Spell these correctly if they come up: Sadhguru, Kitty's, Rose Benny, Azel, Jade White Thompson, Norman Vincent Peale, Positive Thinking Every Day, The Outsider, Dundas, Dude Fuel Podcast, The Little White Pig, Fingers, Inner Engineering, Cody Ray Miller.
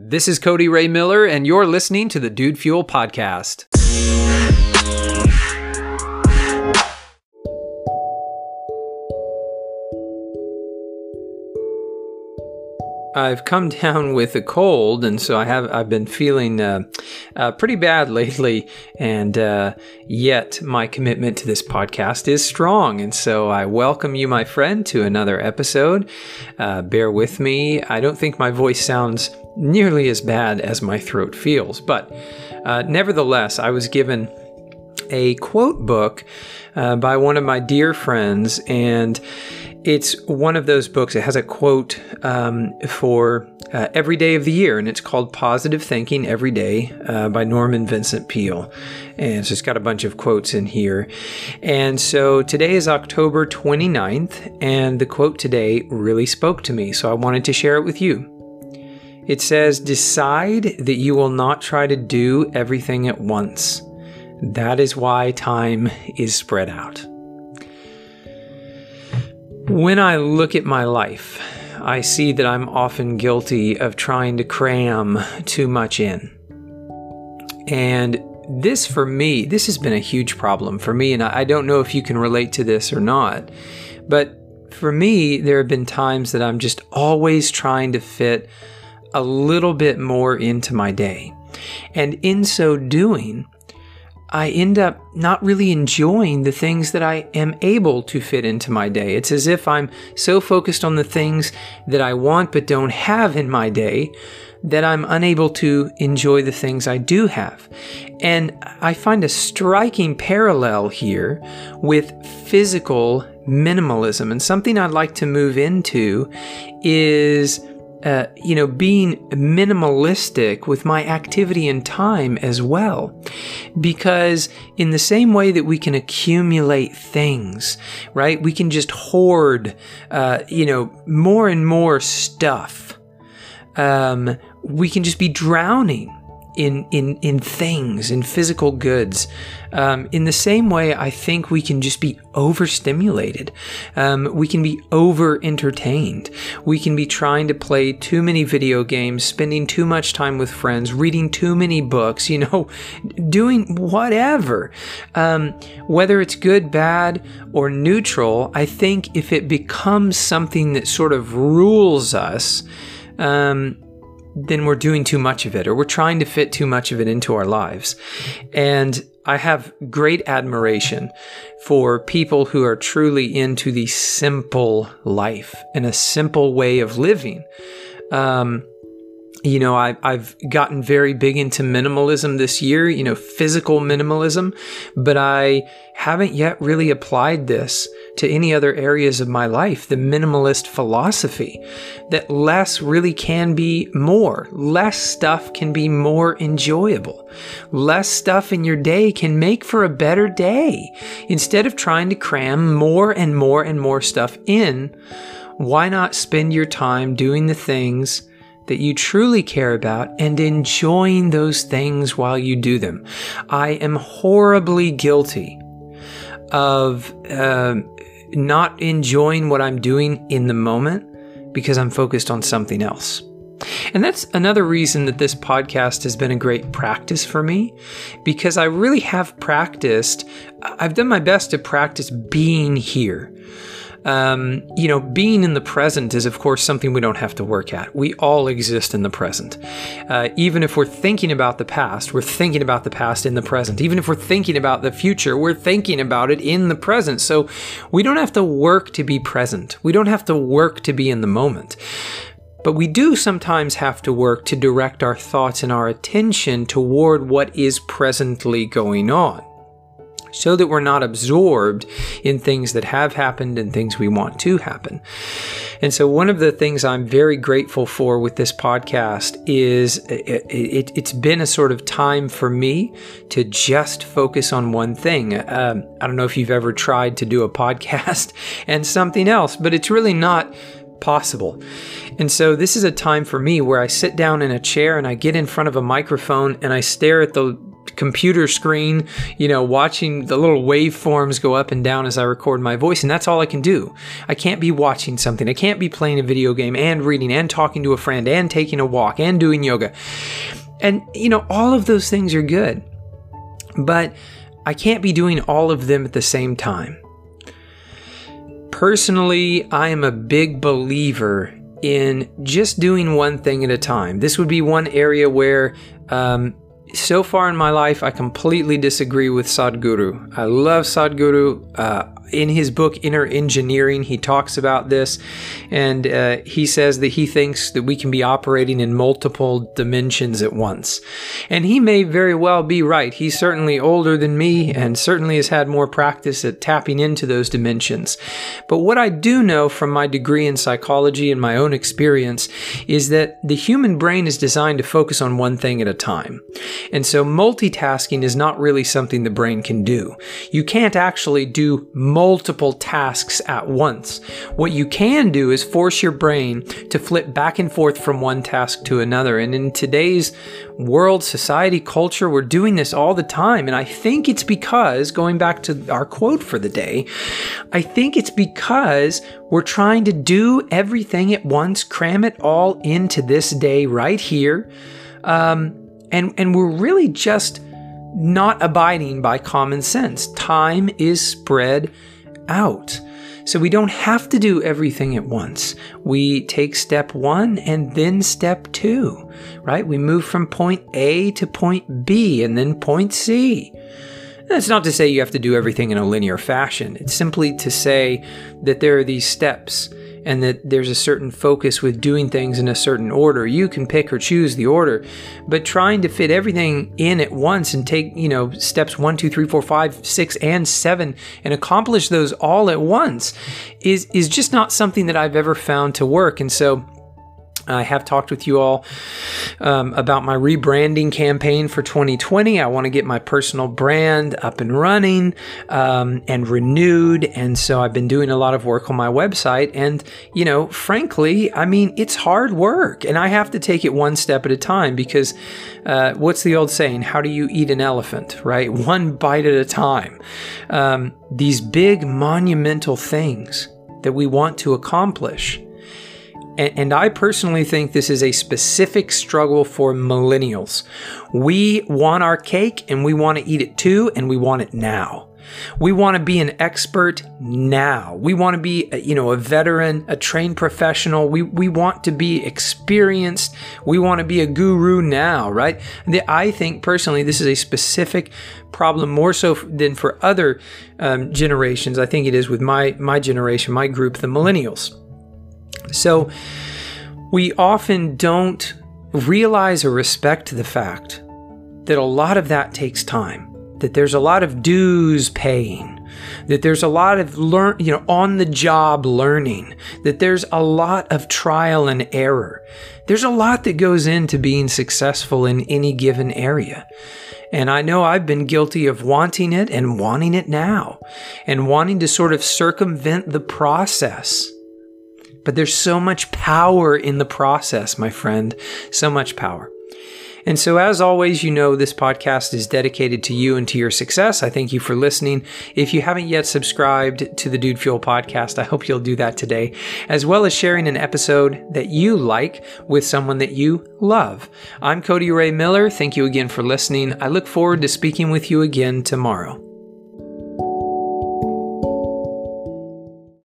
This is Cody Ray Miller, and you're listening to the Dude Fuel Podcast. I've come down with a cold, and so I've been feeling pretty bad lately, and yet my commitment to this podcast is strong, and so I welcome you, my friend, to another episode. Bear with me. I don't think my voice sounds nearly as bad as my throat feels, but nevertheless, I was given a quote book by one of my dear friends, and it's one of those books. It has a quote for every day of the year, and it's called Positive Thinking Every Day by Norman Vincent Peale. And so it's got a bunch of quotes in here. And so today is October 29th, and the quote today really spoke to me, so I wanted to share it with you. It says, "Decide that you will not try to do everything at once. That is why time is spread out." When I look at my life, I see that I'm often guilty of trying to cram too much in. And this has been a huge problem for me, and I don't know if you can relate to this or not, but for me, there have been times that I'm just always trying to fit a little bit more into my day. And in so doing, I end up not really enjoying the things that I am able to fit into my day. It's as if I'm so focused on the things that I want but don't have in my day that I'm unable to enjoy the things I do have. And I find a striking parallel here with physical minimalism. And something I'd like to move into is being minimalistic with my activity and time as well. Because in the same way that we can accumulate things, right? We can just hoard, more and more stuff. We can just be drowning in things, in physical goods. In the same way, I think we can just be overstimulated. We can be over-entertained. We can be trying to play too many video games, spending too much time with friends, reading too many books, doing whatever. Whether it's good, bad, or neutral, I think if it becomes something that sort of rules us, then we're doing too much of it, or we're trying to fit too much of it into our lives. And I have great admiration for people who are truly into the simple life and a simple way of living. I've gotten very big into minimalism this year, physical minimalism, but I haven't yet really applied this to any other areas of my life, the minimalist philosophy, that less really can be more. Less stuff can be more enjoyable. Less stuff in your day can make for a better day. Instead of trying to cram more and more and more stuff in, why not spend your time doing the things that you truly care about and enjoying those things while you do them? I am horribly guilty of not enjoying what I'm doing in the moment because I'm focused on something else. And that's another reason that this podcast has been a great practice for me, because I really have I've done my best to practice being here. Being in the present is, of course, something we don't have to work at. We all exist in the present. Even if we're thinking about the past, we're thinking about the past in the present. Even if we're thinking about the future, we're thinking about it in the present. So we don't have to work to be present. We don't have to work to be in the moment. But we do sometimes have to work to direct our thoughts and our attention toward what is presently going on, so that we're not absorbed in things that have happened and things we want to happen. And so one of the things I'm very grateful for with this podcast is it's been a sort of time for me to just focus on one thing. I don't know if you've ever tried to do a podcast and something else, but it's really not possible. And so this is a time for me where I sit down in a chair and I get in front of a microphone and I stare at the computer screen, you know, watching the little waveforms go up and down as I record my voice, and that's all I can do. I can't be watching something. I can't be playing a video game and reading and talking to a friend and taking a walk and doing yoga. And, you know, all of those things are good, but I can't be doing all of them at the same time. Personally, I am a big believer in just doing one thing at a time. This would be one area where so far in my life, I completely disagree with Sadhguru. I love Sadhguru. In his book, Inner Engineering, he talks about this, and he says that he thinks that we can be operating in multiple dimensions at once. And he may very well be right. He's certainly older than me and certainly has had more practice at tapping into those dimensions. But what I do know from my degree in psychology and my own experience is that the human brain is designed to focus on one thing at a time. And so multitasking is not really something the brain can do. You can't actually do multiple tasks at once. What you can do is force your brain to flip back and forth from one task to another. And in today's world, society, culture, we're doing this all the time. And I think it's because, going back to our quote for the day, I think it's because we're trying to do everything at once, cram it all into this day right here. And we're really just not abiding by common sense. Time is spread out. So we don't have to do everything at once. We take step one and then step two, right? We move from point A to point B and then point C. That's not to say you have to do everything in a linear fashion. It's simply to say that there are these steps and that there's a certain focus with doing things in a certain order. You can pick or choose the order, but trying to fit everything in at once and take, you know, steps 1, 2, 3, 4, 5, 6, and 7 and accomplish those all at once is just not something that I've ever found to work. And so I have talked with you all about my rebranding campaign for 2020. I want to get my personal brand up and running and renewed. And so I've been doing a lot of work on my website. And, you know, frankly, I mean, it's hard work. And I have to take it one step at a time because what's the old saying? How do you eat an elephant, right? One bite at a time. These big monumental things that we want to accomplish. And I personally think this is a specific struggle for millennials. We want our cake and we want to eat it too, and we want it now. We want to be an expert now. We want to be, you know, a veteran, a trained professional. We want to be experienced. We want to be a guru now, right? I think personally this is a specific problem more so than for other generations. I think it is with my generation, my group, the millennials. So we often don't realize or respect the fact that a lot of that takes time, that there's a lot of dues paying, that there's a lot of on-the-job learning, that there's a lot of trial and error. There's a lot that goes into being successful in any given area. And I know I've been guilty of wanting it and wanting it now and wanting to sort of circumvent the process. But there's so much power in the process, my friend, so much power. And so as always, you know, this podcast is dedicated to you and to your success. I thank you for listening. If you haven't yet subscribed to the Dude Fuel podcast, I hope you'll do that today, as well as sharing an episode that you like with someone that you love. I'm Cody Ray Miller. Thank you again for listening. I look forward to speaking with you again tomorrow.